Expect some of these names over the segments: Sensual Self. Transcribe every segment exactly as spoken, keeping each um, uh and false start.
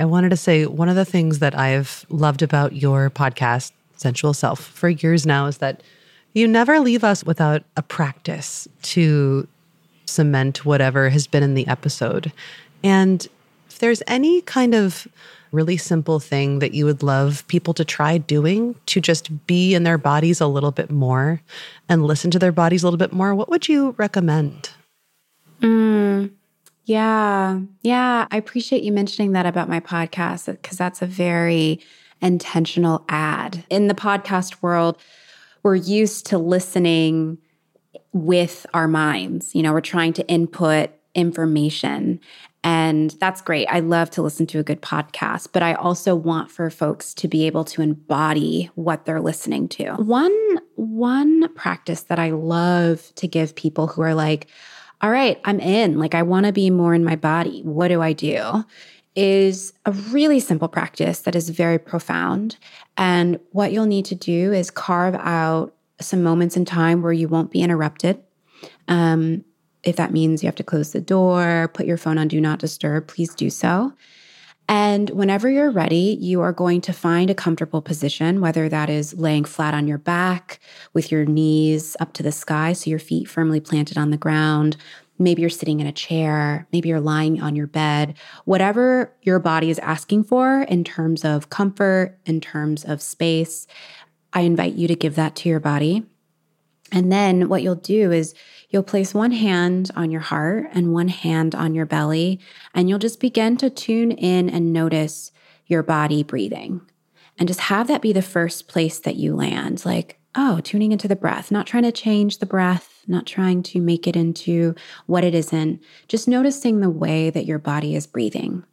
I wanted to say one of the things that I've loved about your podcast, Sensual Self, for years now is that you never leave us without a practice to cement whatever has been in the episode. And if there's any kind of really simple thing that you would love people to try doing to just be in their bodies a little bit more and listen to their bodies a little bit more, what would you recommend? Mm, yeah. Yeah. I appreciate you mentioning that about my podcast because that's a very intentional ad. In the podcast world, we're used to listening with our minds. You know, we're trying to input information. And that's great. I love to listen to a good podcast, but I also want for folks to be able to embody what they're listening to. One, one practice that I love to give people who are like, all right, I'm in, like I want to be more in my body. What do I do? Is a really simple practice that is very profound. And what you'll need to do is carve out some moments in time where you won't be interrupted. Um, If that means you have to close the door, put your phone on Do Not Disturb, please do so. And whenever you're ready, you are going to find a comfortable position, whether that is laying flat on your back with your knees up to the sky, so your feet firmly planted on the ground. Maybe you're sitting in a chair, maybe you're lying on your bed, whatever your body is asking for in terms of comfort, in terms of space, I invite you to give that to your body. And then what you'll do is you'll place one hand on your heart and one hand on your belly, and you'll just begin to tune in and notice your body breathing. And just have that be the first place that you land, like, oh, tuning into the breath, not trying to change the breath, not trying to make it into what it isn't, just noticing the way that your body is breathing,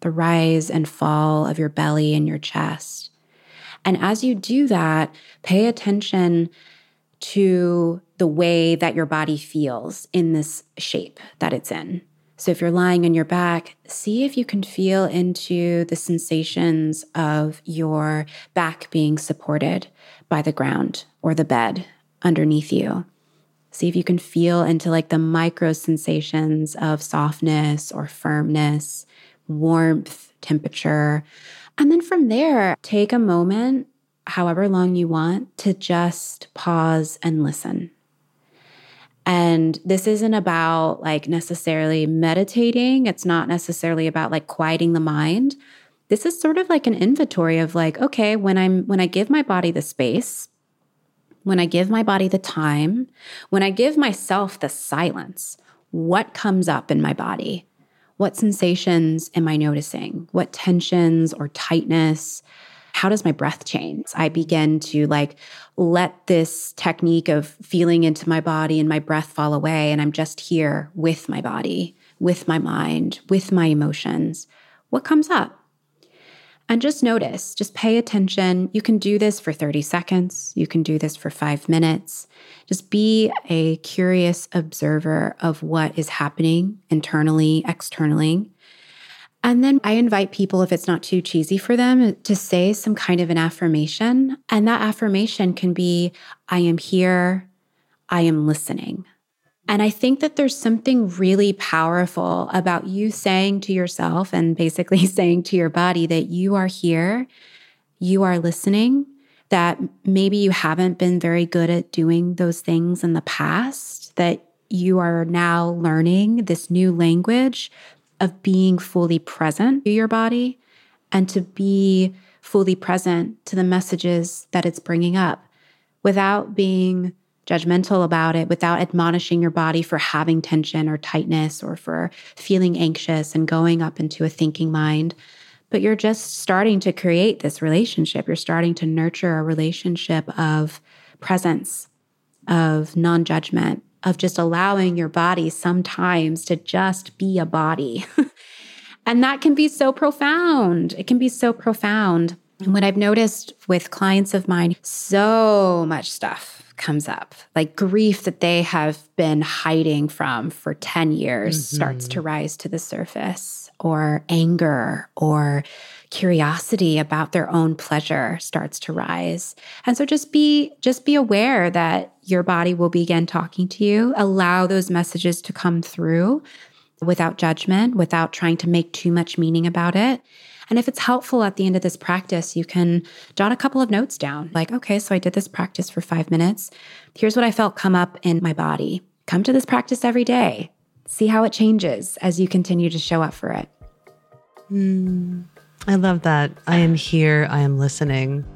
the rise and fall of your belly and your chest. And as you do that, pay attention to the way that your body feels in this shape that it's in. So if you're lying on your back, see if you can feel into the sensations of your back being supported by the ground or the bed underneath you. See if you can feel into like the micro sensations of softness or firmness, warmth, temperature. And then from there, take a moment, however long you want, to just pause and listen. And this isn't about like necessarily meditating. It's not necessarily about like quieting the mind. This is sort of like an inventory of like, okay, when I'm, when I give my body the space, when I give my body the time, when I give myself the silence, what comes up in my body? What sensations am I noticing? What tensions or tightness? How does my breath change? I begin to like let this technique of feeling into my body and my breath fall away, and I'm just here with my body, with my mind, with my emotions. What comes up? And just notice, just pay attention. You can do this for thirty seconds. You can do this for five minutes. Just be a curious observer of what is happening internally, externally. And then I invite people, if it's not too cheesy for them, to say some kind of an affirmation. And that affirmation can be, I am here, I am listening. And I think that there's something really powerful about you saying to yourself and basically saying to your body that you are here, you are listening, that maybe you haven't been very good at doing those things in the past, that you are now learning this new language of being fully present to your body and to be fully present to the messages that it's bringing up without being judgmental about it, without admonishing your body for having tension or tightness or for feeling anxious and going up into a thinking mind. But you're just starting to create this relationship. You're starting to nurture a relationship of presence, of non-judgment, of just allowing your body sometimes to just be a body. And that can be so profound. It can be so profound. And what I've noticed with clients of mine, so much stuff comes up. Like grief that they have been hiding from for ten years mm-hmm. starts to rise to the surface, or anger or curiosity about their own pleasure starts to rise. And so just be just be aware that your body will begin talking to you. Allow those messages to come through without judgment, without trying to make too much meaning about it. And if it's helpful at the end of this practice, you can jot a couple of notes down. Like, okay, so I did this practice for five minutes. Here's what I felt come up in my body. Come to this practice every day. See how it changes as you continue to show up for it. Mm, I love that. I am here. I am listening.